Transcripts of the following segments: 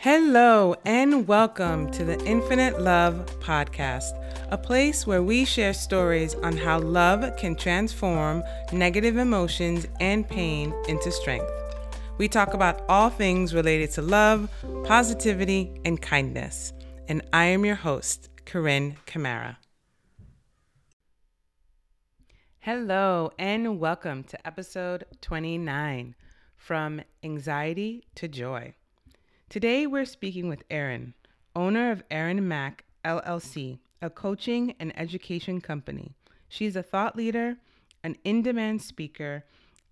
Hello and welcome to the Infinite Love Podcast, a place where we share stories on how love can transform negative emotions and pain into strength. We talk about all things related to love, positivity, and kindness. And I am your host, Corinne Kamara. Hello and welcome to episode 29, From Anxiety to Joy. Today, we're speaking with Erin, owner of Erin Mack, LLC, a coaching and education company. She's a thought leader, an in-demand speaker,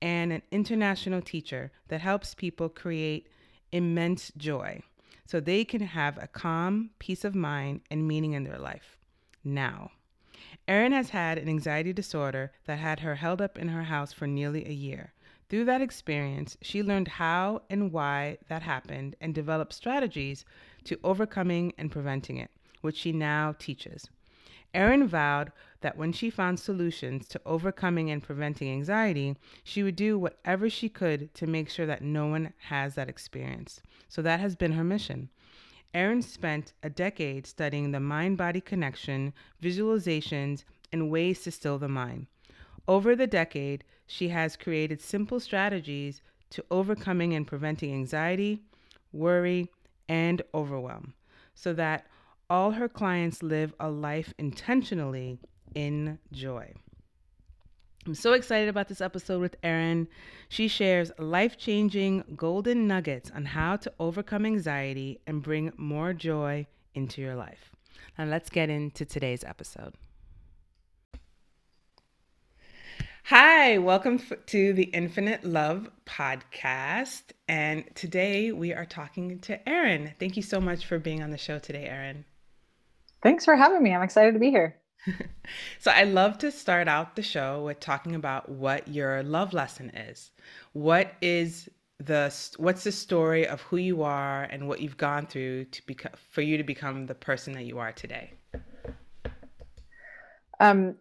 and an international teacher that helps people create immense joy so they can have a calm, peace of mind, and meaning in their life. Now, Erin has had an anxiety disorder that had her held up in her house for nearly a year. Through that experience, she learned how and why that happened and developed strategies to overcoming and preventing it, which she now teaches. Erin vowed that when she found solutions to overcoming and preventing anxiety, she would do whatever she could to make sure that no one has that experience. So that has been her mission. Erin spent a decade studying the mind-body connection, visualizations, and ways to still the mind. Over the decade, she has created simple strategies to overcoming and preventing anxiety, worry, and overwhelm so that all her clients live a life intentionally in joy. I'm so excited about this episode with Erin. She shares life-changing golden nuggets on how to overcome anxiety and bring more joy into your life. Now let's get into today's episode. Hi, welcome to the Infinite Love Podcast. And today we are talking to Erin. Thank you so much for being on the show today, Erin. Thanks for having me. I'm excited to be here. So I love to start out the show with talking about what your love lesson is. What's the story of who you are and what you've gone through for you to become the person that you are today?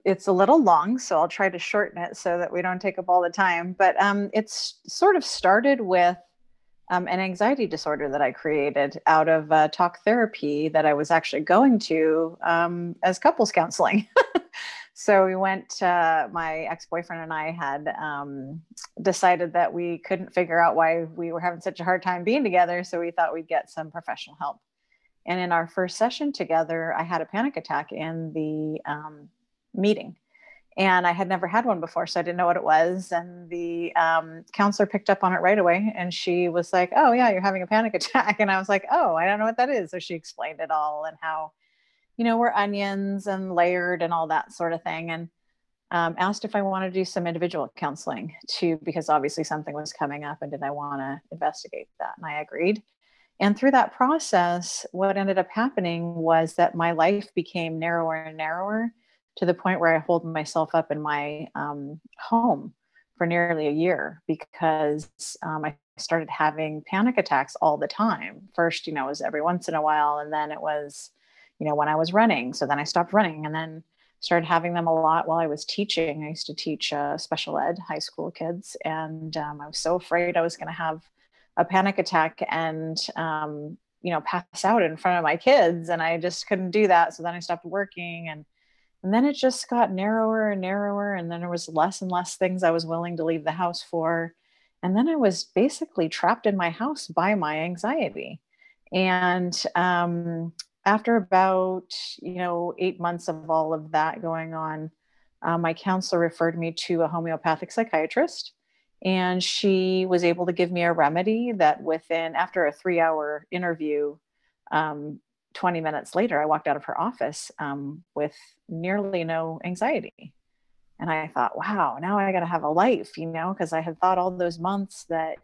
It's a little long, so I'll try to shorten it so that we don't take up all the time. But it's sort of started with an anxiety disorder that I created out of talk therapy that I was actually going to as couples counseling. So we went, my ex-boyfriend and I had decided that we couldn't figure out why we were having such a hard time being together. So we thought we'd get some professional help. And in our first session together, I had a panic attack in the meeting. And I had never had one before, so I didn't know what it was. And the counselor picked up on it right away. And she was like, "Oh yeah, you're having a panic attack." And I was like, "Oh, I don't know what that is." So she explained it all and how, we're onions and layered and all that sort of thing. And asked if I wanted to do some individual counseling too, because obviously something was coming up and did I want to investigate that? And I agreed. And through that process, what ended up happening was that my life became narrower and narrower to the point where I holed myself up in my home for nearly a year because I started having panic attacks all the time. First, it was every once in a while. And then it was, when I was running. So then I stopped running and then started having them a lot while I was teaching. I used to teach special ed high school kids. And I was so afraid I was going to have a panic attack and, pass out in front of my kids. And I just couldn't do that. So then I stopped working and then it just got narrower and narrower. And then there was less and less things I was willing to leave the house for. And then I was basically trapped in my house by my anxiety. And after about, 8 months of all of that going on, my counselor referred me to a homeopathic psychiatrist. And she was able to give me a remedy that after a 3-hour interview, 20 minutes later, I walked out of her office with nearly no anxiety. And I thought, wow, now I got to have a life, because I had thought all those months that,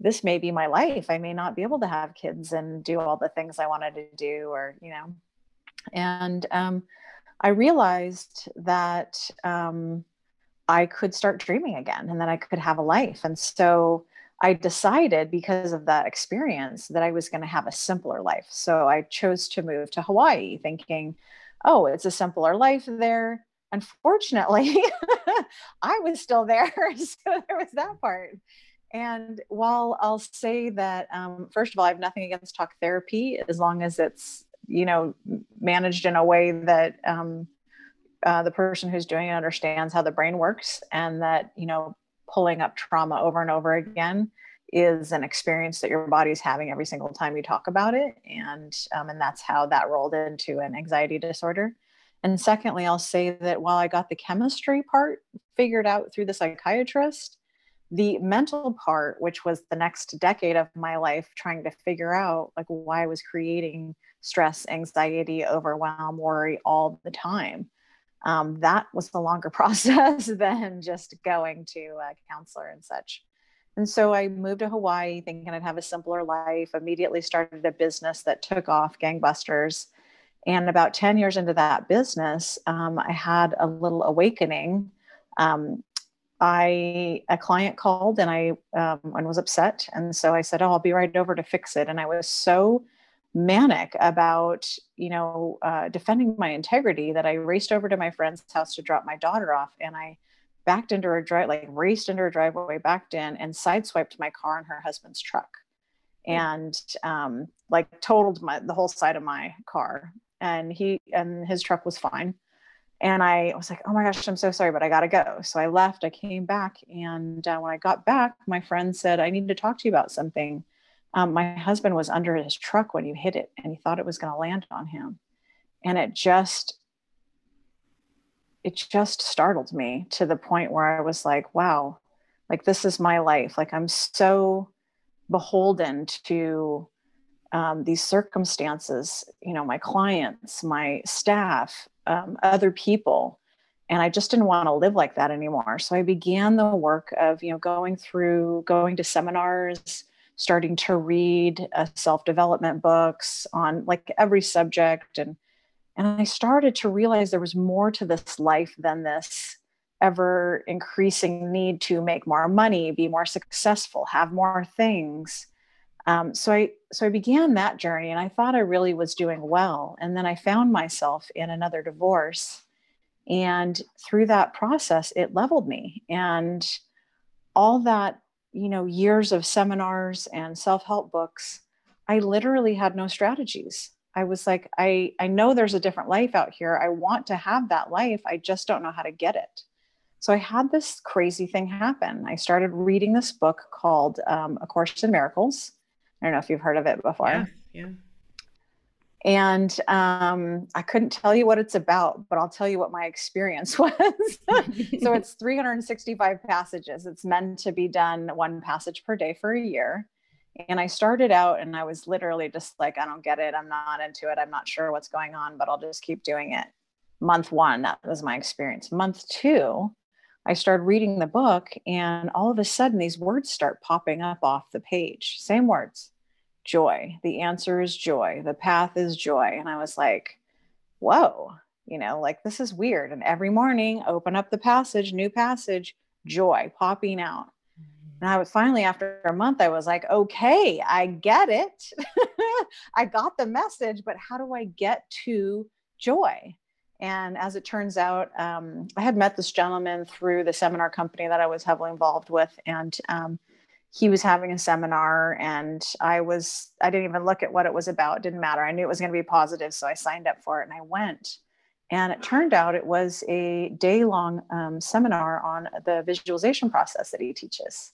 this may be my life. I may not be able to have kids and do all the things I wanted to do and I realized that I could start dreaming again and that I could have a life. And so I decided because of that experience that I was going to have a simpler life. So I chose to move to Hawaii thinking, oh, it's a simpler life there. Unfortunately, I was still there. So there was that part. And while I'll say that, first of all, I have nothing against talk therapy, as long as it's, you know, managed in a way that the person who's doing it understands how the brain works, and that, you know, pulling up trauma over and over again is an experience that your body's having every single time you talk about it. And that's how that rolled into an anxiety disorder. And secondly, I'll say that while I got the chemistry part figured out through the psychiatrist, the mental part, which was the next decade of my life, trying to figure out like why I was creating stress, anxiety, overwhelm, worry all the time. That was the longer process than just going to a counselor and such. And so I moved to Hawaii thinking I'd have a simpler life, immediately started a business that took off, gangbusters. And about 10 years into that business, I had a little awakening. A client called and I was upset. And so I said, oh, I'll be right over to fix it. And I was so manic about, you know, defending my integrity that I raced over to my friend's house to drop my daughter off. And I backed into her raced into her driveway, backed in and sideswiped my car and her husband's truck, and totaled the whole side of my car. And his truck was fine. And I was like, oh my gosh, I'm so sorry, but I got to go. So I left, I came back. And when I got back, my friend said, I need to talk to you about something. My husband was under his truck when you hit it, and he thought it was going to land on him. And it just startled me to the point where I was like, wow, like this is my life. Like I'm so beholden to these circumstances, you know, my clients, my staff, other people. And I just didn't want to live like that anymore. So I began the work of, you know, going to seminars, starting to read self-development books on like every subject. And I started to realize there was more to this life than this ever increasing need to make more money, be more successful, have more things. So I began that journey, and I thought I really was doing well. And then I found myself in another divorce, and through that process, it leveled me. And all that, you know, years of seminars and self-help books, I literally had no strategies. I was like, I know there's a different life out here. I want to have that life. I just don't know how to get it. So I had this crazy thing happen. I started reading this book called A Course in Miracles. I don't know if you've heard of it before. Yeah. And I couldn't tell you what it's about, but I'll tell you what my experience was. So it's 365 passages. It's meant to be done one passage per day for a year. And I started out and I was literally just like, I don't get it. I'm not into it. I'm not sure what's going on, but I'll just keep doing it. Month one, that was my experience. Month two, I started reading the book, and all of a sudden these words start popping up off the page. Same words, joy. The answer is joy. The path is joy. And I was like, whoa, you know, like this is weird. And every morning open up the passage, new passage, joy popping out. And I was finally, after a month, I was like, okay, I get it. I got the message, but how do I get to joy? And as it turns out, I had met this gentleman through the seminar company that I was heavily involved with. And he was having a seminar, and I didn't even look at what it was about. It didn't matter. I knew it was going to be positive. So I signed up for it and I went. And it turned out it was a day-long seminar on the visualization process that he teaches.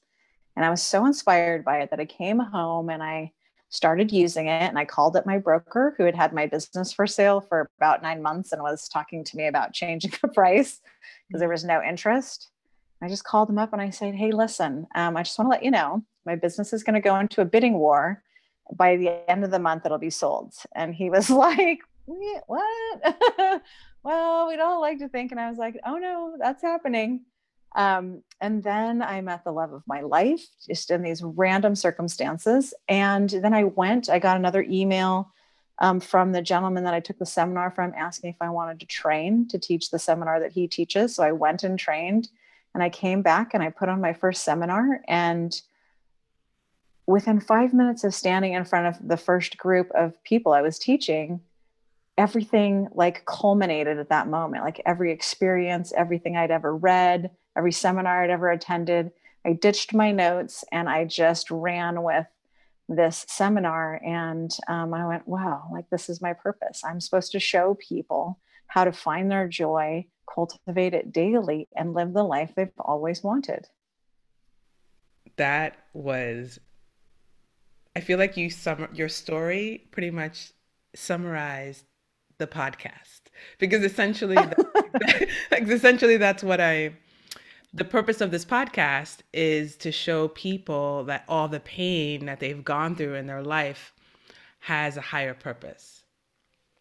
And I was so inspired by it that I came home and I started using it, and I called up my broker who had had my business for sale for about 9 months and was talking to me about changing the price because there was no interest. I just called him up and I said, hey, listen, I just want to let you know, my business is going to go into a bidding war. By the end of the month, it'll be sold. And he was like, what? Well, we don't like to think. And I was like, oh no, that's happening. And then I met the love of my life just in these random circumstances. And then I got another email from the gentleman that I took the seminar from asking if I wanted to train to teach the seminar that he teaches. So I went and trained, and I came back and I put on my first seminar, and within 5 minutes of standing in front of the first group of people I was teaching, everything like culminated at that moment, like every experience, everything I'd ever read, every seminar I'd ever attended, I ditched my notes and I just ran with this seminar. And I went, wow, like this is my purpose. I'm supposed to show people how to find their joy, cultivate it daily, and live the life they've always wanted. That was, I feel like your story pretty much summarized the podcast, because essentially, that's what the purpose of this podcast is, to show people that all the pain that they've gone through in their life has a higher purpose.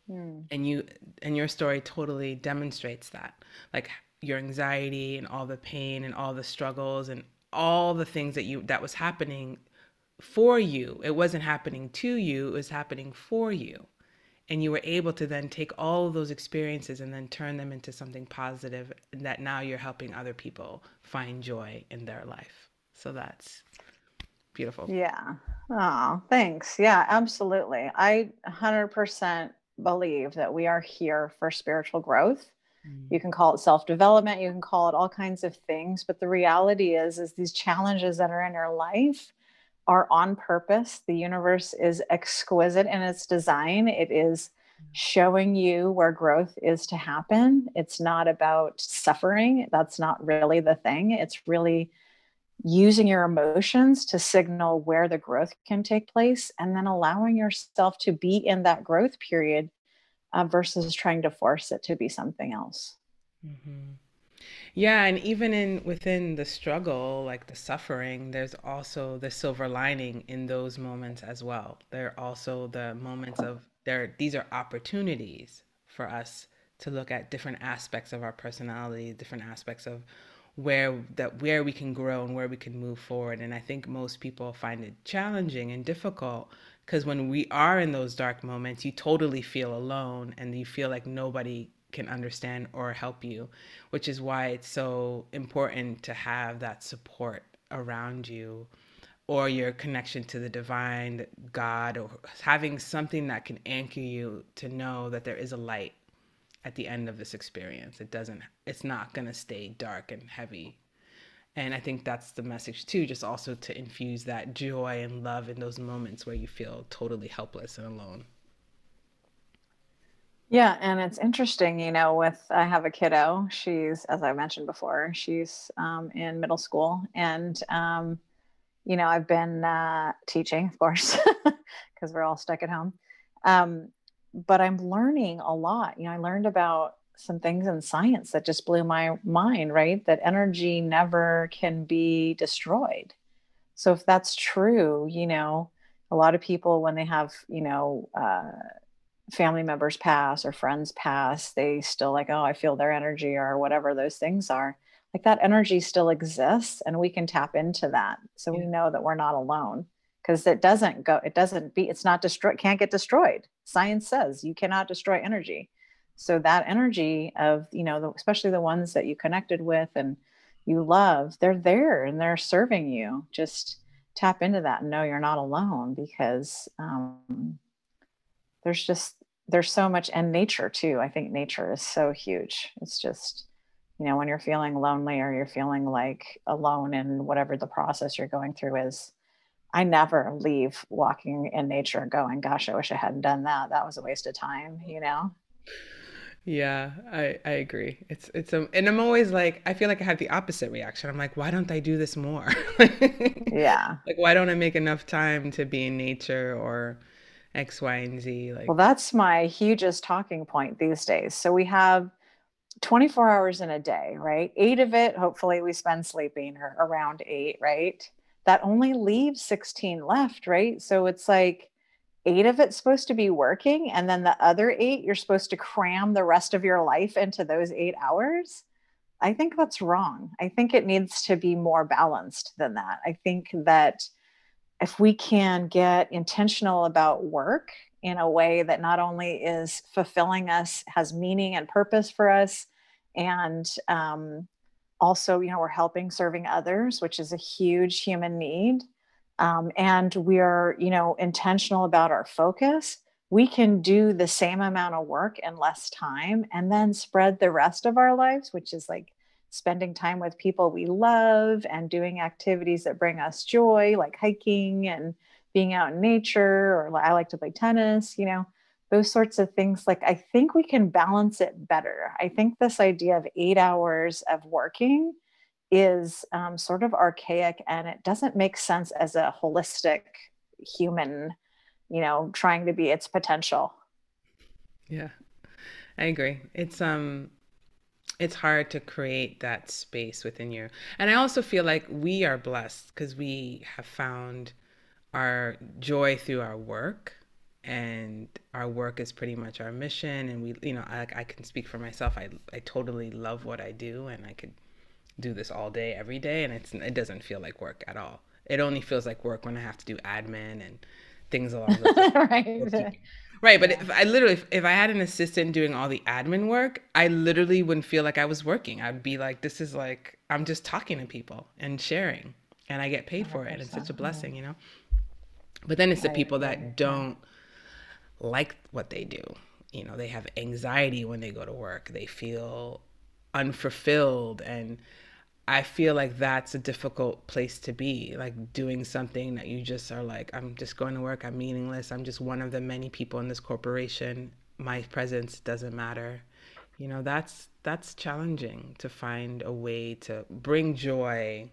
Mm. And your story totally demonstrates that, like your anxiety and all the pain and all the struggles and all the things that was happening for you. It wasn't happening to you, it was happening for you. And you were able to then take all of those experiences and then turn them into something positive, that now you're helping other people find joy in their life. So that's beautiful. Yeah. Oh, thanks. Yeah, absolutely. I 100% believe that we are here for spiritual growth. Mm-hmm. You can call it self-development, you can call it all kinds of things, but the reality is these challenges that are in your life are on purpose. The universe is exquisite in its design. It is showing you where growth is to happen. It's not about suffering. That's not really the thing. It's really using your emotions to signal where the growth can take place, and then allowing yourself to be in that growth period versus trying to force it to be something else. Mm-hmm. Yeah. And even within the struggle, like the suffering, there's also the silver lining in those moments as well. There are also the moments these are opportunities for us to look at different aspects of our personality, different aspects of where we can grow and where we can move forward. And I think most people find it challenging and difficult, because when we are in those dark moments, you totally feel alone and you feel like nobody can understand or help you, which is why it's so important to have that support around you, or your connection to the divine, God, or having something that can anchor you to know that there is a light at the end of this experience. It's not going to stay dark and heavy. And I think that's the message too, just also to infuse that joy and love in those moments where you feel totally helpless and alone. Yeah. And it's interesting, I have a kiddo, she's, as I mentioned before, she's in middle school, and, I've been teaching, of course, because we're all stuck at home. But I'm learning a lot. I learned about some things in science that just blew my mind, right? That energy never can be destroyed. So if that's true, a lot of people, when they have, family members pass or friends pass, they still like, oh, I feel their energy, or whatever those things are. Like, that energy still exists and we can tap into that. So we know that we're not alone, because it's not destroyed, can't get destroyed. Science says you cannot destroy energy. So that energy of, especially the ones that you connected with and you love, they're there and they're serving you. Just tap into that and know you're not alone, because, there's so much, and nature too. I think nature is so huge. It's just, when you're feeling lonely or you're feeling like alone in whatever the process you're going through is, I never leave walking in nature going, gosh, I wish I hadn't done that. That was a waste of time, Yeah, I agree. And I'm always like, I feel like I have the opposite reaction. I'm like, why don't I do this more? Yeah. Like, why don't I make enough time to be in nature, or X, Y, and Z. Well, that's my hugest talking point these days. So we have 24 hours in a day, right? 8 of it, hopefully we spend sleeping, or around 8, right? That only leaves 16 left, right? So it's like 8 of it's supposed to be working. And then the other 8, you're supposed to cram the rest of your life into those 8 hours. I think that's wrong. I think it needs to be more balanced than that. I think that if we can get intentional about work in a way that not only is fulfilling us, has meaning and purpose for us, and also, we're helping, serving others, which is a huge human need, and we're, intentional about our focus, we can do the same amount of work in less time, and then spread the rest of our lives, which is like spending time with people we love and doing activities that bring us joy, like hiking and being out in nature, or I like to play tennis, you know, those sorts of things. Like, I think we can balance it better. I think this idea of 8 hours of working is sort of archaic, and it doesn't make sense as a holistic human, you know, trying to be its potential. Yeah, I agree. It's hard to create that space within you. And I also feel like we are blessed because we have found our joy through our work, and our work is pretty much our mission. And we, you know, I can speak for myself. I totally love what I do, and I could do this all day, every day. And it doesn't feel like work at all. It only feels like work when I have to do admin and things along those lines. Right. Right. But if I had an assistant doing all the admin work, I literally wouldn't feel like I was working. I'd be like, this is like, I'm just talking to people and sharing, and I get paid for it. And it's such a blessing, you know? But then it's the people that don't like what they do. You know, they have anxiety when they go to work. They feel unfulfilled. And I feel like that's a difficult place to be, like doing something that you just are like, I'm just going to work. I'm meaningless. I'm just one of the many people in this corporation. My presence doesn't matter. You know, that's challenging to find a way to bring joy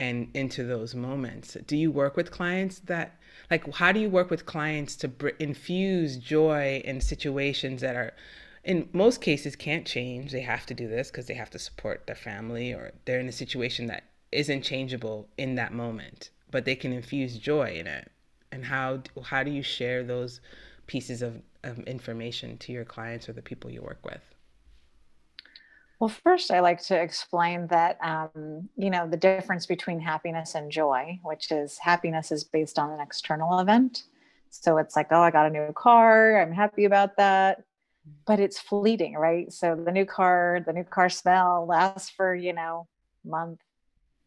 and into those moments. Do you work with clients that, like, how do you work with clients to infuse joy in situations that are, in most cases, can't change? They have to do this because they have to support their family, or they're in a situation that isn't changeable in that moment, but they can infuse joy in it. And how do you share those pieces of information to your clients or the people you work with? Well, first, I like to explain that, you know, the difference between happiness and joy, which is happiness is based on an external event. So it's like, oh, I got a new car, I'm happy about that. But it's fleeting, right? So the new car smell lasts for, you know, month,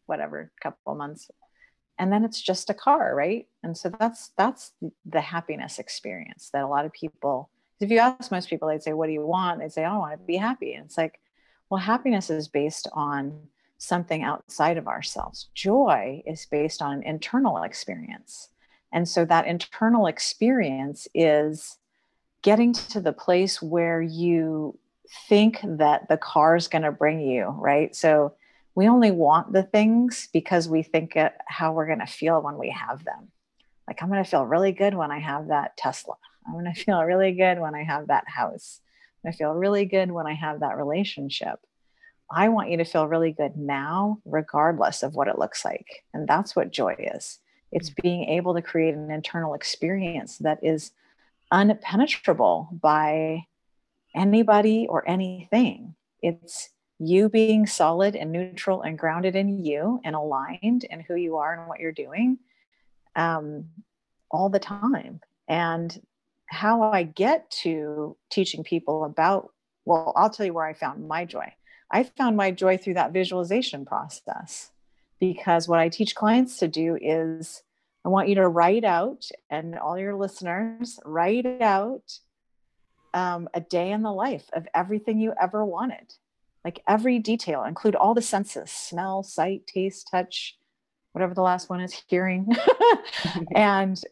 whatever, couple months. And then it's just a car, right? And so that's the happiness experience that a lot of people, if you ask most people, they'd say, what do you want? They'd say, oh, I want to be happy. And it's like, well, happiness is based on something outside of ourselves. Joy is based on an internal experience. And so that internal experience is getting to the place where you think that the car is going to bring you, right? So we only want the things because we think how we're going to feel when we have them. Like, I'm going to feel really good when I have that Tesla. I'm going to feel really good when I have that house. I'm going to feel really good when I have that relationship. I want you to feel really good now, regardless of what it looks like. And that's what joy is. It's being able to create an internal experience that is unpenetrable by anybody or anything. It's you being solid and neutral and grounded in you and aligned in who you are and what you're doing all the time. And how I get to teaching people about, well, I'll tell you where I found my joy. I found my joy through that visualization process, because what I teach clients to do is, I want you to write out, and all your listeners, write out a day in the life of everything you ever wanted, like every detail, include all the senses, smell, sight, taste, touch, whatever the last one is, hearing, and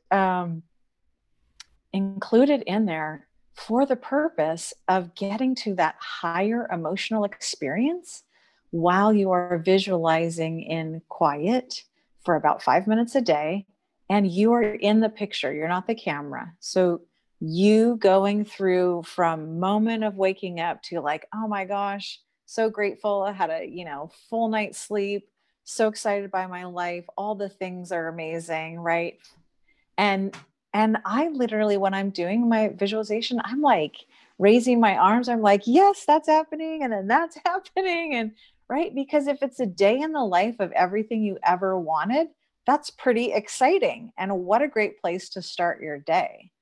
include it in there for the purpose of getting to that higher emotional experience while you are visualizing in quiet for about 5 minutes a day. And you are in the picture, you're not the camera. So you going through from moment of waking up to like, oh my gosh, so grateful. I had a, you know, full night's sleep, so excited by my life. All the things are amazing, right? And I literally, when I'm doing my visualization, I'm like raising my arms. I'm like, yes, that's happening. And then that's happening. And right? Because if it's a day in the life of everything you ever wanted, that's pretty exciting. And what a great place to start your day.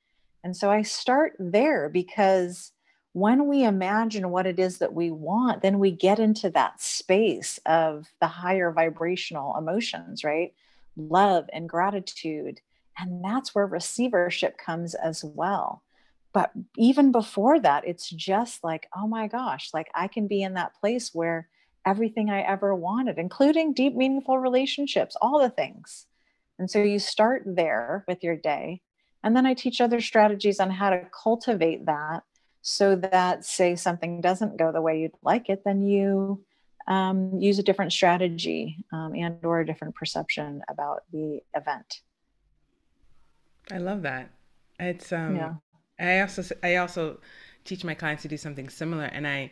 And so I start there, because when we imagine what it is that we want, then we get into that space of the higher vibrational emotions, right? Love and gratitude. And that's where receivership comes as well. But even before that, it's just like, oh my gosh, like I can be in that place where everything I ever wanted, including deep, meaningful relationships, all the things. And so you start there with your day. And then I teach other strategies on how to cultivate that so that, say, something doesn't go the way you'd like it, then you use a different strategy and or a different perception about the event. I love that. It's yeah. I also teach my clients to do something similar, and I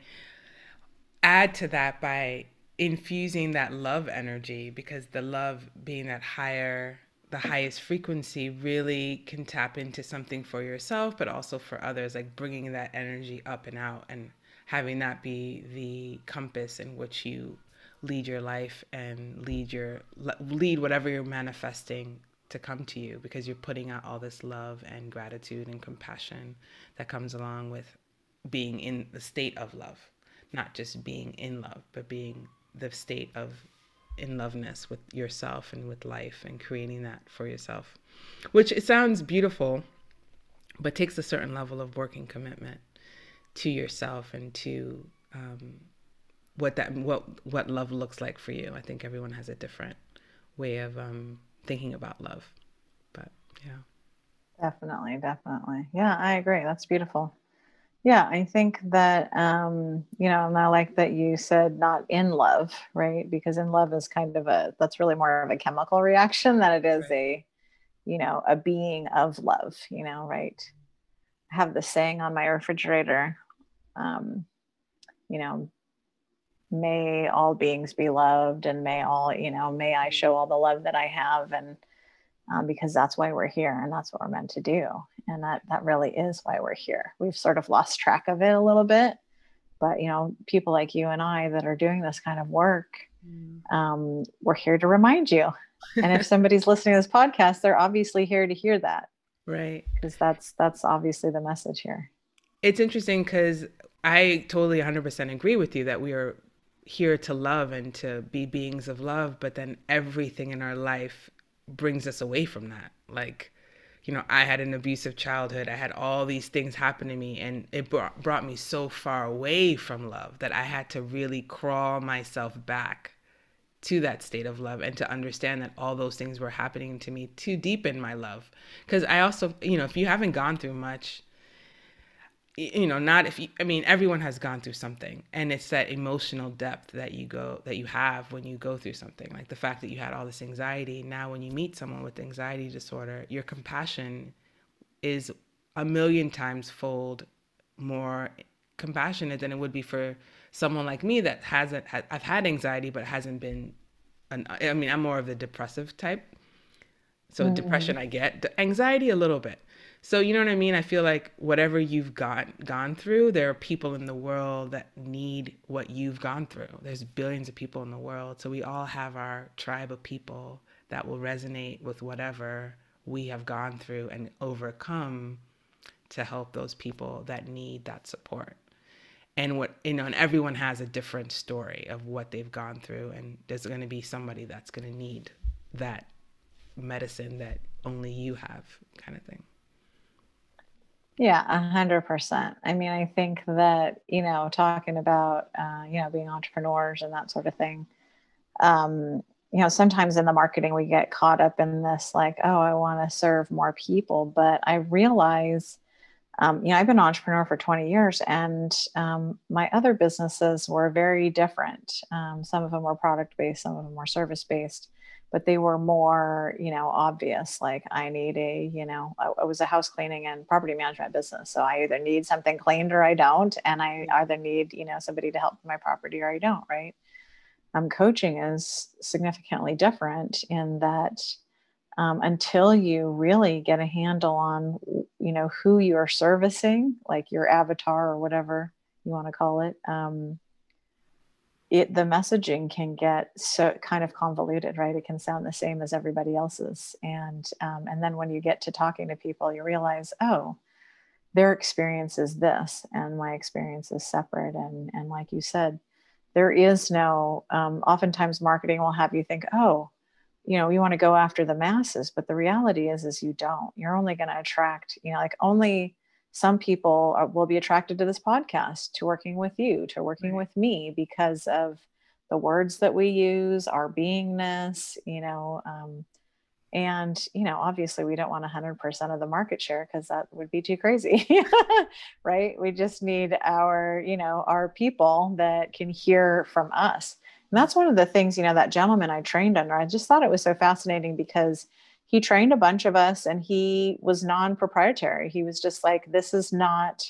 add to that by infusing that love energy, because the love being that the highest frequency really can tap into something for yourself, but also for others, like bringing that energy up and out and having that be the compass in which you lead your life and lead whatever you're manifesting to come to you, because you're putting out all this love and gratitude and compassion that comes along with being in the state of love, not just being in love, but being the state of in loveness with yourself and with life and creating that for yourself, which it sounds beautiful, but takes a certain level of work and commitment to yourself and to what love looks like for you. I think everyone has a different way of thinking about love, but yeah. Definitely. Yeah, I agree. That's beautiful. Yeah. I think that, and I like that you said not in love, right? Because in love is kind of that's really more of a chemical reaction than it is a being of love, right? I have this saying on my refrigerator, may all beings be loved, and may I show all the love that I have. And because that's why we're here, and that's what we're meant to do. And that really is why we're here. We've sort of lost track of it a little bit, but people like you and I that are doing this kind of work, we're here to remind you. And if somebody's listening to this podcast, they're obviously here to hear that. Right. Because that's obviously the message here. It's interesting because I totally 100% agree with you that we are here to love and to be beings of love, but then everything in our life brings us away from that. Like, I had an abusive childhood. I had all these things happen to me, and it brought me so far away from love that I had to really crawl myself back to that state of love and to understand that all those things were happening to me to deepen my love. Because I also, if you haven't gone through much, everyone has gone through something, and it's that emotional depth that you have when you go through something. Like the fact that you had all this anxiety. Now, when you meet someone with anxiety disorder, your compassion is 1,000,000 times more compassionate than it would be for someone like me that I've had anxiety, but hasn't been, I'm more of the depressive type. So depression I get, anxiety a little bit. So you know what I mean? I feel like whatever you've gone through, there are people in the world that need what you've gone through. There's billions of people in the world. So we all have our tribe of people that will resonate with whatever we have gone through and overcome to help those people that need that support. And and everyone has a different story of what they've gone through. And there's going to be somebody that's going to need that medicine that only you have, kind of thing. Yeah, 100%. I think that, talking about, being entrepreneurs and that sort of thing, sometimes in the marketing, we get caught up in this, like, oh, I want to serve more people. But I realize, I've been an entrepreneur for 20 years, and my other businesses were very different. Some of them were product-based, some of them were service-based. But they were more, obvious, like I need I was a house cleaning and property management business. So I either need something cleaned or I don't. And I either need, somebody to help with my property or I don't, right? Coaching is significantly different in that until you really get a handle on, who you're servicing, like your avatar or whatever you want to call it, the messaging can get so kind of convoluted, right? It can sound the same as everybody else's. And then when you get to talking to people, you realize, oh, their experience is this and my experience is separate. And like you said, there is no, oftentimes marketing will have you think, oh, you want to go after the masses, but the reality is you don't. You're only going to attract, only some people will be attracted to this podcast, to working with you, to working with me because of the words that we use, our beingness, and, obviously we don't want 100% of the market share because that would be too crazy, right? We just need our, our people that can hear from us. And that's one of the things, that gentleman I trained under, I just thought it was so fascinating because he trained a bunch of us and he was non-proprietary. He was just like, this is not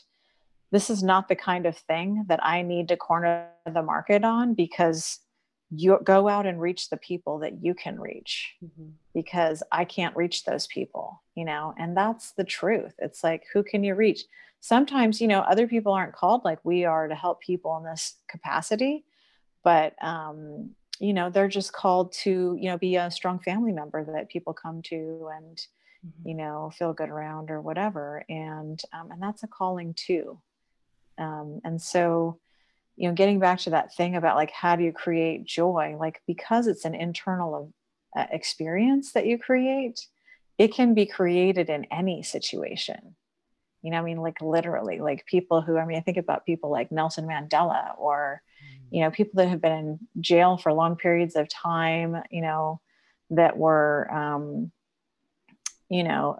the kind of thing that I need to corner the market on, because you go out and reach the people that you can reach, mm-hmm. because I can't reach those people, and that's the truth. It's like, who can you reach? Sometimes, other people aren't called like we are to help people in this capacity, but, they're just called to, be a strong family member that people come to and, mm-hmm. Feel good around or whatever. And that's a calling too. And so, getting back to that thing about like, how do you create joy? Like, because it's an internal experience that you create, it can be created in any situation. Like literally, like people who, I think about people like Nelson Mandela or, people that have been in jail for long periods of time, that were,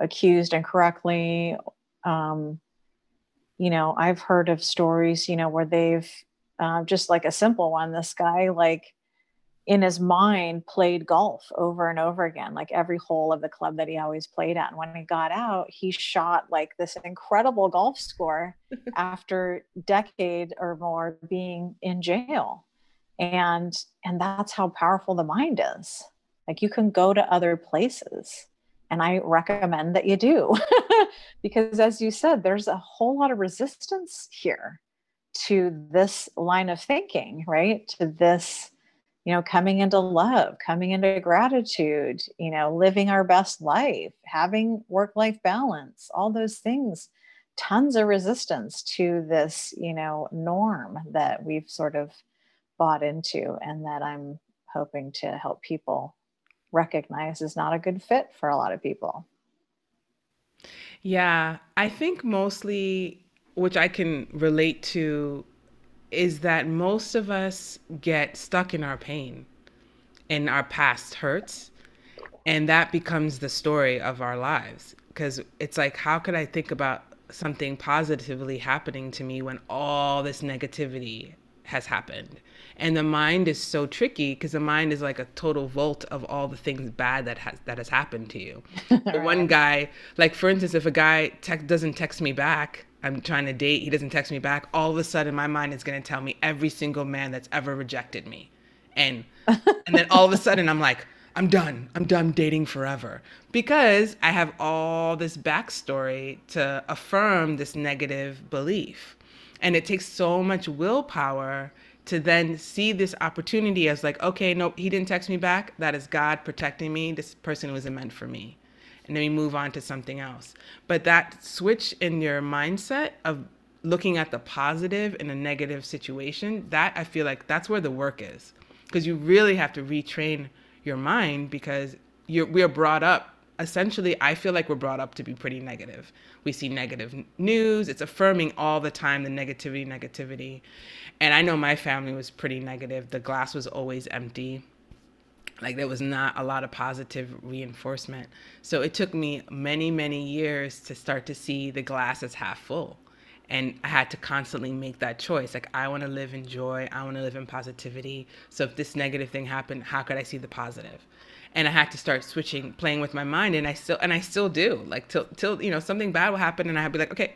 accused incorrectly. I've heard of stories, where they've, just like a simple one, this guy, like in his mind played golf over and over again, like every hole of the club that he always played at. And when he got out, he shot like this incredible golf score after a decade or more being in jail. And that's how powerful the mind is. Like you can go to other places. And I recommend that you do, because as you said, there's a whole lot of resistance here to this line of thinking, right? To this, coming into love, coming into gratitude, living our best life, having work-life balance, all those things, tons of resistance to this, norm that we've sort of bought into, and that I'm hoping to help people recognize is not a good fit for a lot of people. Yeah, I think mostly, which I can relate to, is that most of us get stuck in our pain and our past hurts. And that becomes the story of our lives. Because it's like, how could I think about something positively happening to me when all this negativity has happened? And the mind is so tricky, because the mind is like a total vault of all the things bad that has happened to you. Right. One guy, like for instance, if a guy doesn't text me back, I'm trying to date, he doesn't text me back, all of a sudden my mind is going to tell me every single man that's ever rejected me. And then all of a sudden I'm like, I'm done dating forever, because I have all this backstory to affirm this negative belief. And it takes so much willpower to then see this opportunity as like, okay, nope, he didn't text me back. That is God protecting me. This person wasn't meant for me. And then we move on to something else. But that switch in your mindset of looking at the positive in a negative situation, that I feel like that's where the work is. Because you really have to retrain your mind, because we are brought up. Essentially, I feel like we're brought up to be pretty negative. We see negative news. It's affirming all the time, the negativity. And I know my family was pretty negative. The glass was always empty. Like there was not a lot of positive reinforcement. So it took me many, many years to start to see the glass as half full. And I had to constantly make that choice. Like, I want to live in joy. I want to live in positivity. So if this negative thing happened, how could I see the positive? And I had to start switching, playing with my mind. And I still do, like till, something bad will happen. And I would be like, okay,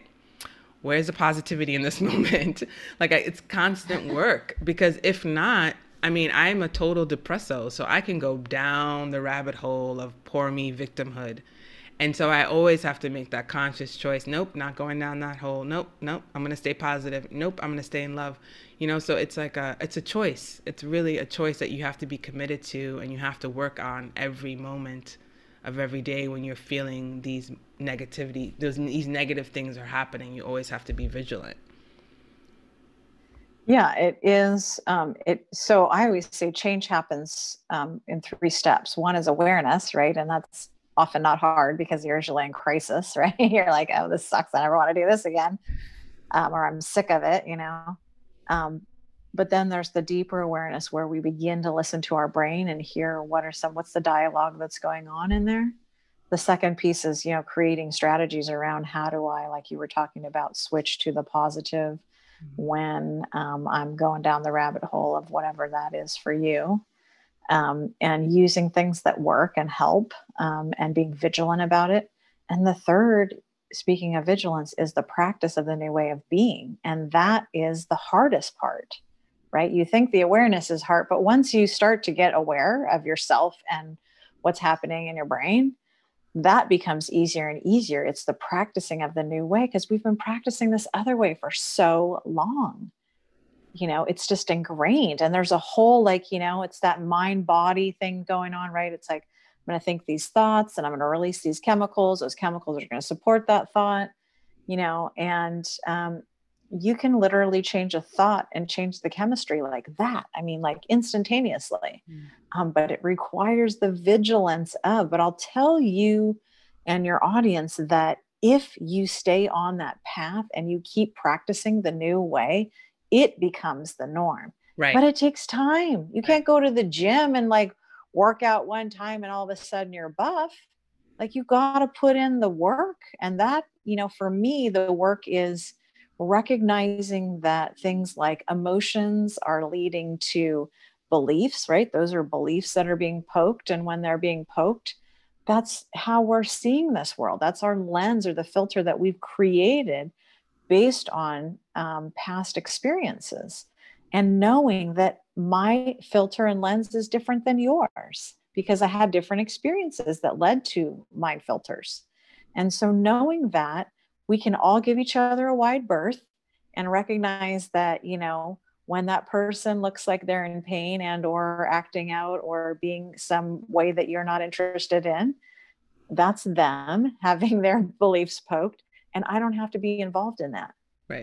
where's the positivity in this moment? Like it's constant work, because if not, I'm a total depresso. So I can go down the rabbit hole of poor me victimhood. And so I always have to make that conscious choice. Nope, not going down that hole. Nope. I'm going to stay positive. Nope. I'm going to stay in love. So it's like it's a choice. It's really a choice that you have to be committed to, and you have to work on every moment of every day when you're feeling these negativity, these negative things are happening. You always have to be vigilant. Yeah, it is. So I always say change happens in three steps. One is awareness, right? And that's often not hard, because you're usually in crisis, right? You're like, oh, this sucks. I never want to do this again. Or I'm sick of it. But then there's the deeper awareness where we begin to listen to our brain and hear what's the dialogue that's going on in there. The second piece is, creating strategies around how do I, like you were talking about, switch to the positive when I'm going down the rabbit hole of whatever that is for you, and using things that work and help, and being vigilant about it. And the third, speaking of vigilance, is the practice of the new way of being. And that is the hardest part, right? You think the awareness is hard, but once you start to get aware of yourself and what's happening in your brain, that becomes easier and easier. It's the practicing of the new way, because we've been practicing this other way for so long. It's just ingrained. And there's a whole, it's that mind body thing going on, right? It's like, I'm going to think these thoughts and I'm going to release these chemicals. Those chemicals are going to support that thought, and you can literally change a thought and change the chemistry like that. Instantaneously, but it requires the vigilance of, but I'll tell you and your audience that if you stay on that path and you keep practicing the new way, it becomes the norm, right? But it takes time. You can't go to the gym and work out one time and all of a sudden you're buff. You got to put in the work. And that, for me, the work is recognizing that things like emotions are leading to beliefs, right? Those are beliefs that are being poked. And when they're being poked, that's how we're seeing this world. That's our lens or the filter that we've created based on past experiences. And knowing that my filter and lens is different than yours, because I had different experiences that led to my filters. And so knowing that, we can all give each other a wide berth and recognize that, when that person looks like they're in pain and or acting out or being some way that you're not interested in, that's them having their beliefs poked. And I don't have to be involved in that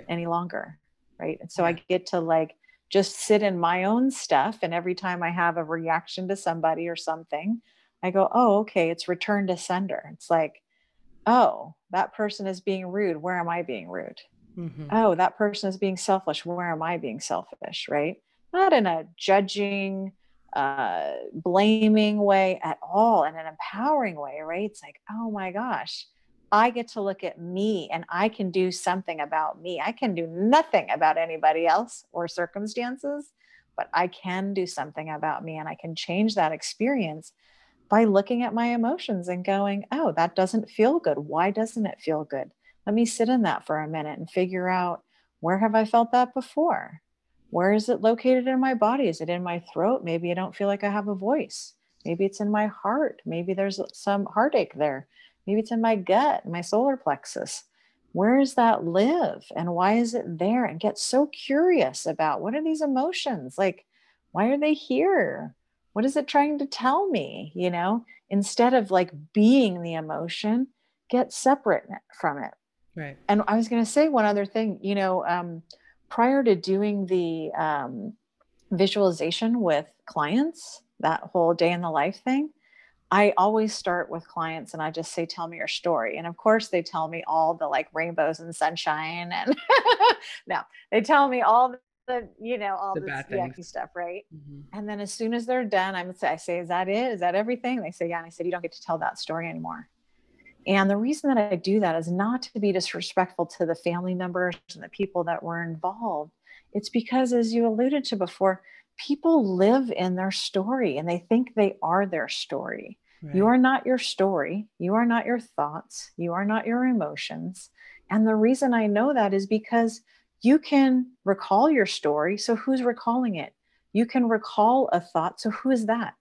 any longer. Right. And so I get to just sit in my own stuff. And every time I have a reaction to somebody or something, I go, oh, okay. It's return to sender. It's like, oh, that person is being rude. Where am I being rude? Mm-hmm. Oh, that person is being selfish. Where am I being selfish? Right. Not in a judging, blaming way at all, in an empowering way. Right. It's like, oh my gosh, I get to look at me and I can do something about me. I can do nothing about anybody else or circumstances, but I can do something about me, and I can change that experience by looking at my emotions and going, oh, that doesn't feel good. Why doesn't it feel good? Let me sit in that for a minute and figure out, where have I felt that before? Where is it located in my body? Is it in my throat? Maybe I don't feel like I have a voice. Maybe it's in my heart. Maybe there's some heartache there. Maybe it's in my gut, my solar plexus. Where does that live? And why is it there? And get so curious about, what are these emotions? Why are they here? What is it trying to tell me? Instead of being the emotion, get separate from it. Right. And I was going to say one other thing, prior to doing the visualization with clients, that whole day in the life thing, I always start with clients and I just say, tell me your story. And of course they tell me all the rainbows and sunshine and no, they tell me all the, all the yucky stuff. Right. Mm-hmm. And then as soon as they're done, I say, is that it? Is that everything? They say, yeah. And I said, you don't get to tell that story anymore. And the reason that I do that is not to be disrespectful to the family members and the people that were involved. It's because, as you alluded to before, people live in their story and they think they are their story. Right. You are not your story. You are not your thoughts. You are not your emotions. And the reason I know that is because you can recall your story. So who's recalling it? You can recall a thought. So who is that?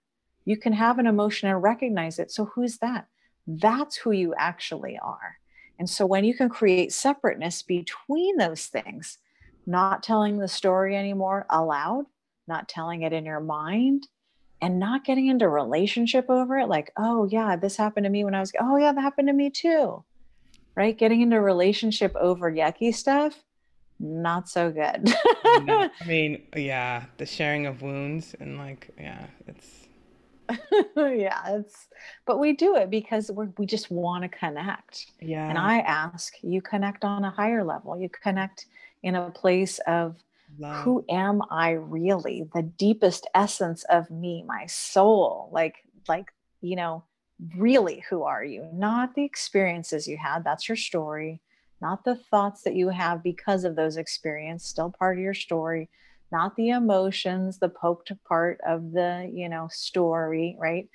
You can have an emotion and recognize it. So who's that? That's who you actually are. And so when you can create separateness between those things, not telling the story anymore aloud, not telling it in your mind, and not getting into relationship over it. Oh yeah, this happened to me when I was, oh yeah, that happened to me too. Right. Getting into relationship over yucky stuff. Not so good. Yeah. The sharing of wounds and but we do it because we just want to connect. Yeah. And I ask you, connect on a higher level. You connect in a place of Love. Who am I really? The deepest essence of me, my soul, like, you know, really, who are you? Not the experiences you had. That's your story. Not the thoughts that you have because of those experiences, still part of your story. Not the emotions, the poked part of the, you know, story, right?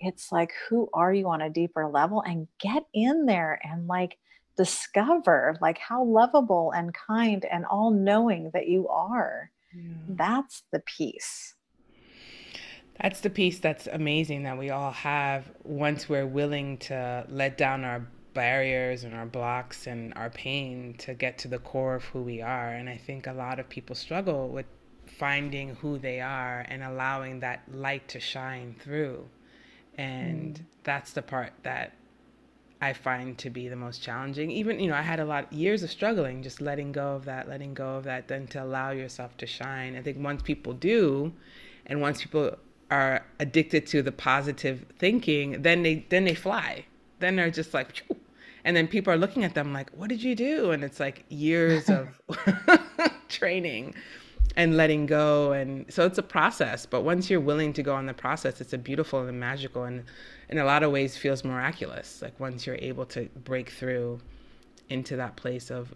It's like, who are you on a deeper level? And get in there and like discover like how lovable and kind and all knowing that you are. Yeah. That's the piece. That's the piece that's amazing that we all have once we're willing to let down our barriers and our blocks and our pain to get to the core of who we are. And I think a lot of people struggle with finding who they are and allowing that light to shine through. And that's the part that I find to be the most challenging. Even, you know, I had a lot of years of struggling, just letting go of that, then to allow yourself to shine. I think once people do, and once people are addicted to the positive thinking, then they fly. Then they're just like, phew. And then people are looking at them like, what did you do? And it's like years of training and letting go. And so it's a process, but once you're willing to go on the process, it's a beautiful and magical, and in a lot of ways feels miraculous. Like once you're able to break through into that place of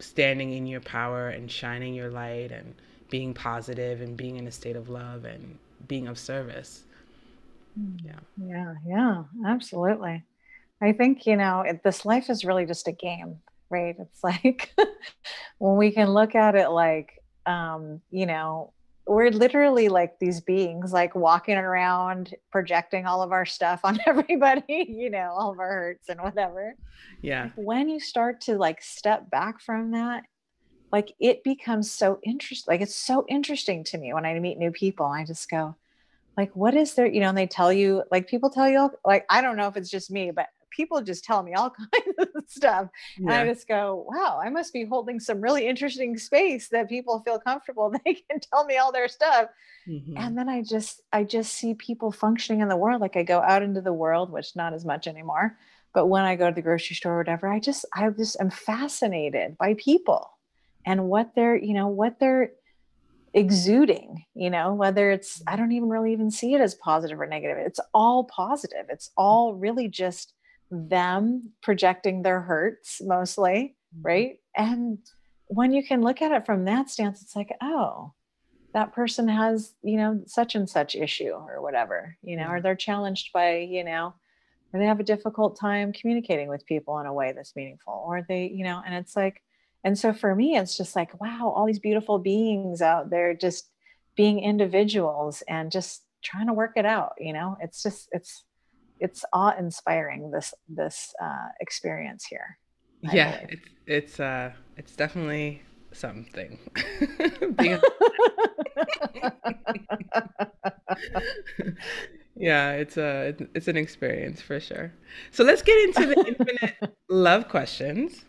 standing in your power and shining your light and being positive and being in a state of love and being of service. Yeah. Yeah. Yeah, absolutely. I think, you know, this life is really just a game, right? It's like when we can look at it like, you know, we're literally like these beings, like walking around, projecting all of our stuff on everybody, you know, all of our hurts and whatever. Yeah. When you start to like step back from that, like it becomes so interesting. Like it's so interesting to me when I meet new people, I just go, like, what is there, you know, and they tell you, like people tell you, like, I don't know if it's just me, but people just tell me all kinds of stuff. Yeah. And I just go, wow, I must be holding some really interesting space that people feel comfortable. They can tell me all their stuff. Mm-hmm. And then I just see people functioning in the world. Like I go out into the world, which not as much anymore, but when I go to the grocery store or whatever, I just am fascinated by people and what they're exuding, you know, whether it's, I don't even really even see it as positive or negative. It's all positive. It's all really just them projecting their hurts mostly. Right. And when you can look at it from that stance, it's like, oh, that person has, you know, such and such issue or whatever, you know, or they're challenged by, you know, or they have a difficult time communicating with people in a way that's meaningful, or they, you know, and it's like, and so for me, it's just like, wow, all these beautiful beings out there just being individuals and just trying to work it out. You know, it's just, it's awe-inspiring, this experience here. I believe. It's definitely something. Yeah, it's an experience for sure. So let's get into the infinite love questions.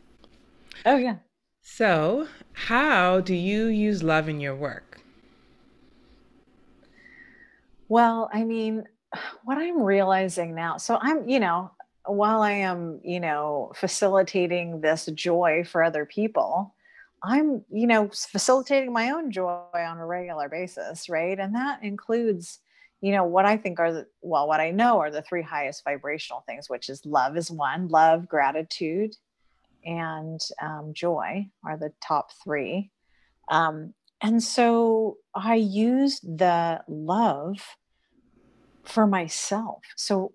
Oh yeah. So how do you use love in your work? Well, I mean, what I'm realizing now, so I'm, you know, while I am, you know, facilitating this joy for other people, I'm, you know, facilitating my own joy on a regular basis, right? And that includes, you know, what I think are what I know are the three highest vibrational things, which is love is one, love, gratitude, and joy are the top three. And so I used the love for myself. So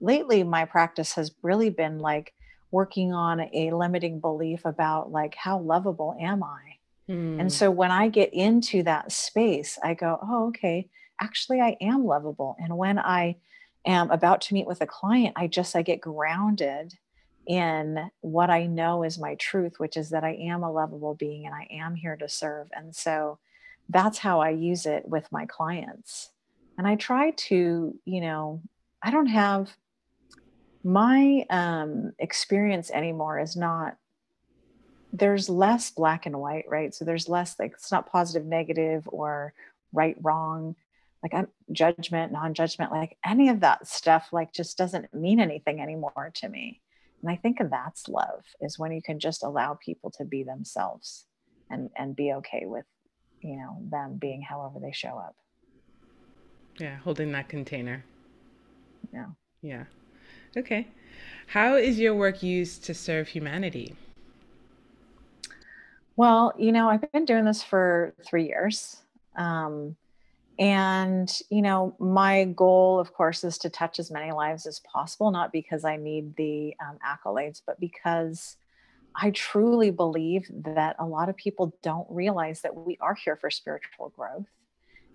lately my practice has really been like working on a limiting belief about like, how lovable am I? Mm. And so when I get into that space, I go, oh, okay, actually I am lovable. And when I am about to meet with a client, I get grounded in what I know is my truth, which is that I am a lovable being and I am here to serve. And so that's how I use it with my clients. And I try to, you know, I don't have my experience anymore is not, there's less black and white, right? So there's less like, it's not positive, negative, or right, wrong. Like I'm judgment, non-judgment, like any of that stuff, like just doesn't mean anything anymore to me. And I think that's love, is when you can just allow people to be themselves and be okay with, you know, them being however they show up. Yeah. Holding that container. Yeah. Yeah. Okay. How is your work used to serve humanity? Well, you know, I've been doing this for 3 years. And, you know, my goal, of course, is to touch as many lives as possible, not because I need the accolades, but because I truly believe that a lot of people don't realize that we are here for spiritual growth.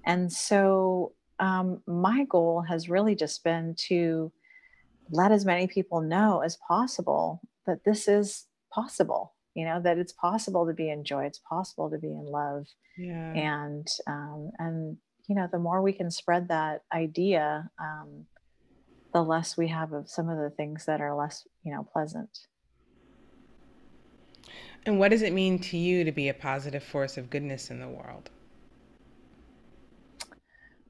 And so my goal has really just been to let as many people know as possible that this is possible, you know, that it's possible to be in joy. It's possible to be in love. Yeah. And, you know, the more we can spread that idea, the less we have of some of the things that are less, you know, pleasant. And what does it mean to you to be a positive force of goodness in the world?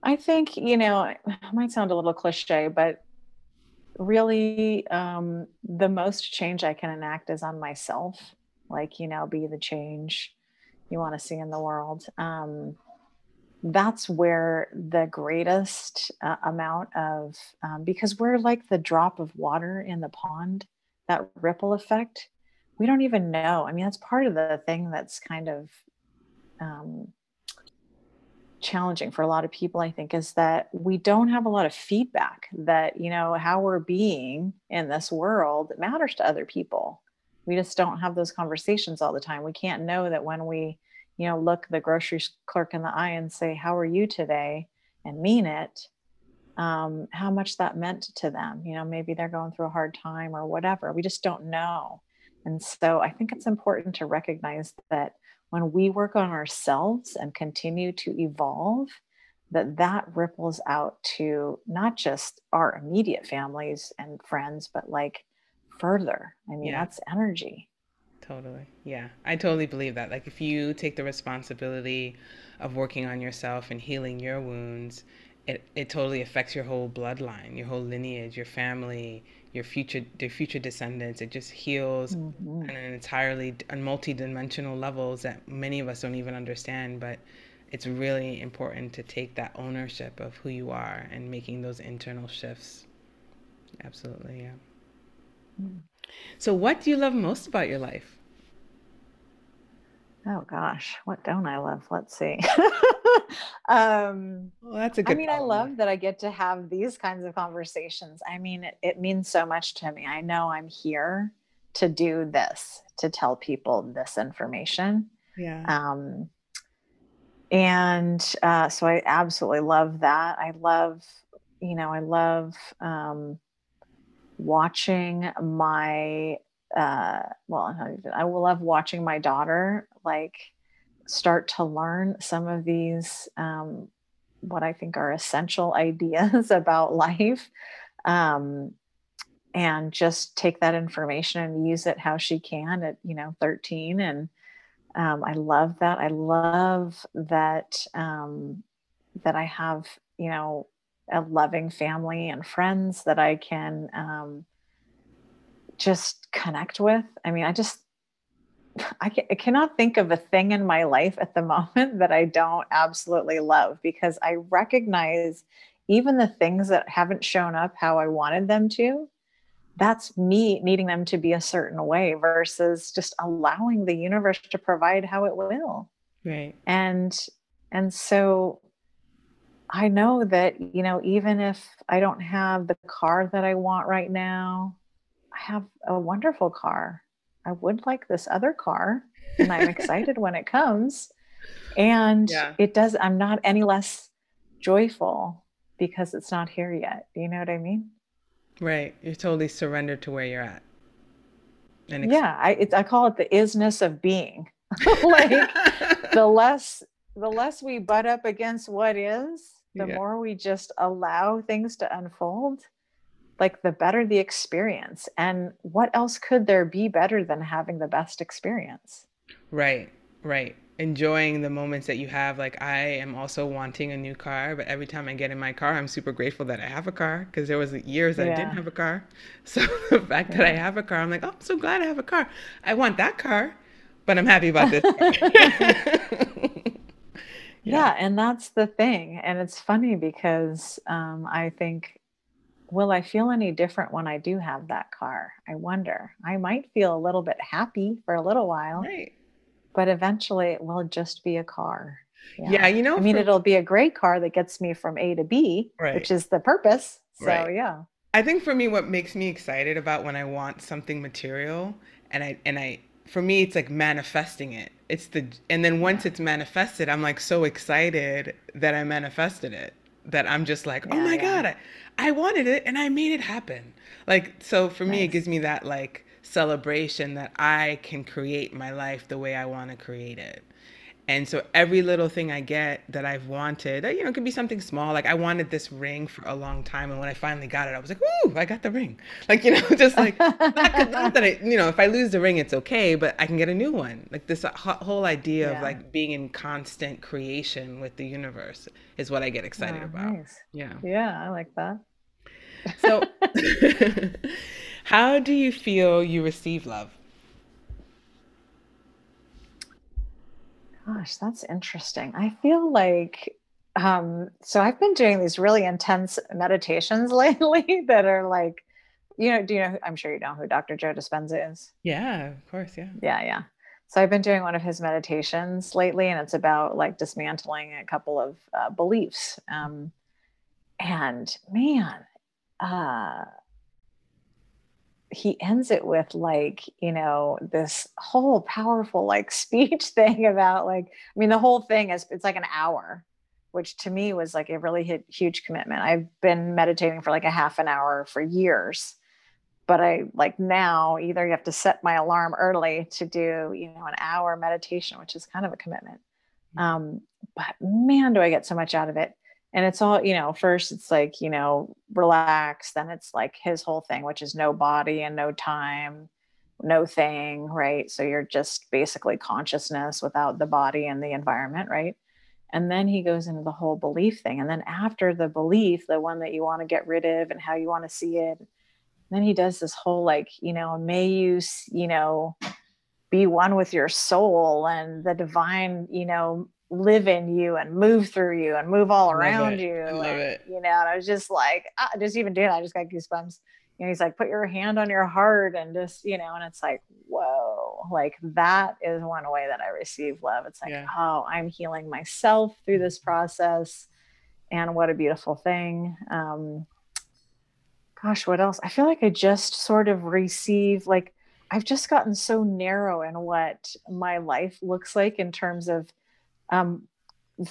I think, you know, it might sound a little cliche, but really, the most change I can enact is on myself. Like, you know, be the change you want to see in the world. That's where the greatest amount of, because we're like the drop of water in the pond, that ripple effect. We don't even know. I mean, that's part of the thing that's kind of challenging for a lot of people, I think, is that we don't have a lot of feedback that, you know, how we're being in this world matters to other people. We just don't have those conversations all the time. We can't know that when we, you know, look the grocery clerk in the eye and say, how are you today? And mean it, how much that meant to them. You know, maybe they're going through a hard time or whatever. We just don't know. And so I think it's important to recognize that when we work on ourselves and continue to evolve, that that ripples out to not just our immediate families and friends, but like further. I mean, yeah. That's energy. Totally. Yeah. I totally believe that. Like if you take the responsibility of working on yourself and healing your wounds, it totally affects your whole bloodline, your whole lineage, your family, your future descendants. It just heals on an entirely on multi-dimensional levels that many of us don't even understand, but it's really important to take that ownership of who you are and making those internal shifts. Absolutely. Yeah. Mm. So what do you love most about your life? Oh gosh, what don't I love? Let's see. Well, that's a good problem. I love that I get to have these kinds of conversations. I mean, it means so much to me. I know I'm here to do this, to tell people this information. Yeah. So I absolutely love that. I love watching my, I love watching my daughter, like, start to learn some of these, what I think are essential ideas about life. And just take that information and use it how she can at, you know, 13. And, I love that. I love that, that I have, you know, a loving family and friends that I can, just connect with. I mean, I cannot think of a thing in my life at the moment that I don't absolutely love, because I recognize even the things that haven't shown up how I wanted them to, that's me needing them to be a certain way versus just allowing the universe to provide how it will. Right. And so I know that, you know, even if I don't have the car that I want right now, I have a wonderful car. I would like this other car, and I'm excited when it comes. And It does, I'm not any less joyful because it's not here yet. Do you know what I mean? Right. You're totally surrendered to where you're at. And I call it the isness of being. Like the less we butt up against what is, the more we just allow things to unfold, like the better the experience. And what else could there be better than having the best experience? Right, right. Enjoying the moments that you have. Like I am also wanting a new car, but every time I get in my car, I'm super grateful that I have a car, because there was years that I didn't have a car. So the fact that I have a car, I'm like, oh, I'm so glad I have a car. I want that car, but I'm happy about this. Yeah. And that's the thing. And it's funny because I think, will I feel any different when I do have that car? I wonder. I might feel a little bit happy for a little while, right, but eventually it will just be a car. Yeah. I mean, it'll be a great car that gets me from A to B, right, which is the purpose. So, right, yeah. I think for me, what makes me excited about when I want something material, and I, for me, it's like manifesting it. And then once it's manifested, I'm like so excited that I manifested it, that I'm just like, oh my God, I wanted it and I made it happen. Like, so for me, it gives me that like celebration that I can create my life the way I want to create it. And so every little thing I get that I've wanted, it could be something small. Like I wanted this ring for a long time. And when I finally got it, I was like, ooh, I got the ring. Like, just like, not that I, if I lose the ring, it's okay, but I can get a new one. Like this whole idea of like being in constant creation with the universe is what I get excited about. Nice. Yeah. Yeah. I like that. So how do you feel you receive love? Gosh, that's interesting. I feel like, so I've been doing these really intense meditations lately that are like, I'm sure you know who Dr. Joe Dispenza is. Yeah, of course. Yeah. Yeah. Yeah. So I've been doing one of his meditations lately, and it's about like dismantling a couple of beliefs. And man, he ends it with like, this whole powerful like speech thing about like, I mean, the whole thing is, it's like an hour, which to me was like a really huge commitment. I've been meditating for like a half an hour for years, but I like now either you have to set my alarm early to do, an hour meditation, which is kind of a commitment. But man, do I get so much out of it. And it's all, first it's like, relax. Then it's like his whole thing, which is no body and no time, no thing, right? So you're just basically consciousness without the body and the environment, right? And then he goes into the whole belief thing. And then after the belief, the one that you want to get rid of and how you want to see it, then he does this whole like, may you, be one with your soul and the divine, live in you and move through you and move all around you. I love it. And I was just like, just even doing that, I just got goosebumps. He's like, put your hand on your heart and just, and it's like, whoa, like that is one way that I receive love. It's like, oh, I'm healing myself through this process. And what a beautiful thing. Gosh, what else? I feel like I just sort of receive, like, I've just gotten so narrow in what my life looks like in terms of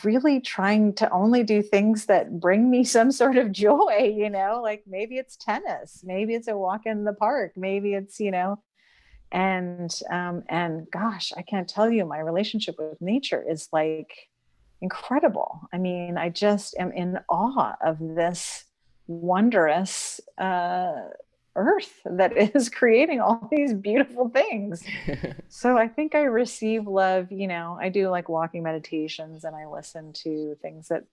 really trying to only do things that bring me some sort of joy, like maybe it's tennis, maybe it's a walk in the park, maybe it's, and gosh, I can't tell you, my relationship with nature is like incredible. I mean, I just am in awe of this wondrous, earth that is creating all these beautiful things. So I think I receive love, I do like walking meditations and I listen to things that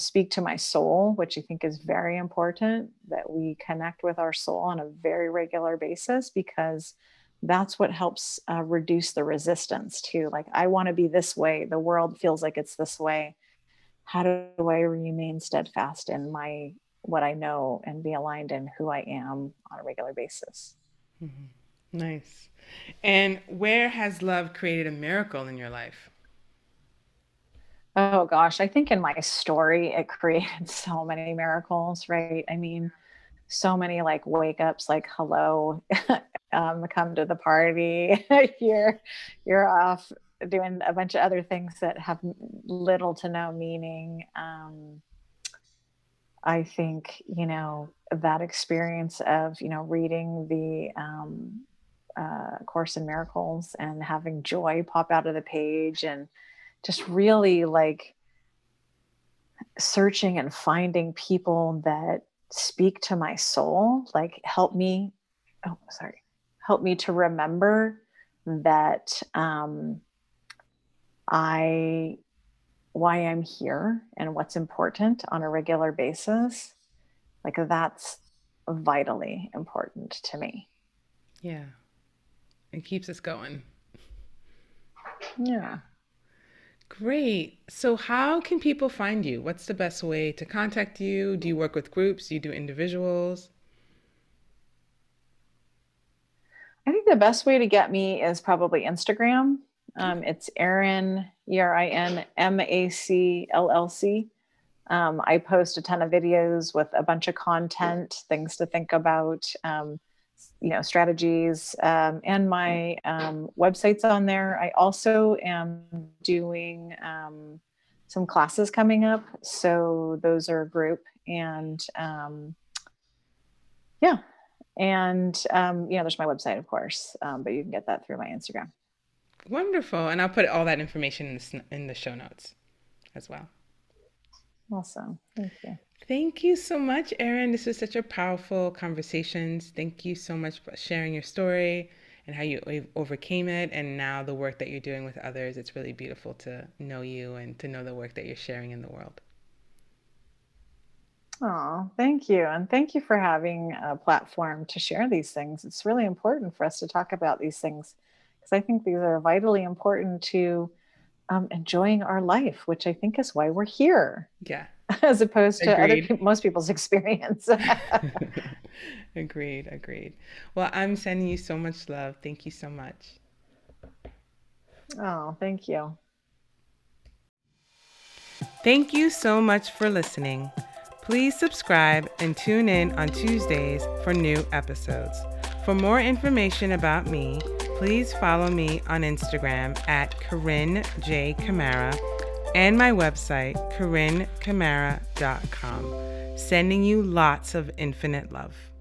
speak to my soul, which I think is very important that we connect with our soul on a very regular basis, because that's what helps reduce the resistance to like, I want to be this way. The world feels like it's this way. How do I remain steadfast in my what I know and be aligned in who I am on a regular basis. Mm-hmm. Nice. And where has love created a miracle in your life? Oh gosh, I think in my story, it created so many miracles, right? I mean, so many like wake ups, like, hello, come to the party. You're off doing a bunch of other things that have little to no meaning. I think, that experience of, reading the Course in Miracles and having joy pop out of the page and just really like searching and finding people that speak to my soul, like help me to remember that why I'm here and what's important on a regular basis. Like that's vitally important to me. Yeah. It keeps us going. Yeah. Great. So how can people find you? What's the best way to contact you? Do you work with groups? Do you do individuals? I think the best way to get me is probably Instagram. It's Erin, E-R-I-N, M-A-C, LLC. I post a ton of videos with a bunch of content, things to think about, strategies, and my website's on there. I also am doing some classes coming up. So those are a group and there's my website, of course, but you can get that through my Instagram. Wonderful. And I'll put all that information in the show notes as well. Awesome. Thank you. Thank you so much, Erin. This was such a powerful conversation. Thank you so much for sharing your story and how you overcame it. And now the work that you're doing with others, it's really beautiful to know you and to know the work that you're sharing in the world. Oh, thank you. And thank you for having a platform to share these things. It's really important for us to talk about these things because I think these are vitally important to enjoying our life, which I think is why we're here. Yeah. As opposed to most people's experience. Agreed. Well, I'm sending you so much love. Thank you so much. Oh, thank you. Thank you so much for listening. Please subscribe and tune in on Tuesdays for new episodes. For more information about me, please follow me on Instagram at Corinne J. Kamara and my website, CorinneKamara.com. Sending you lots of infinite love.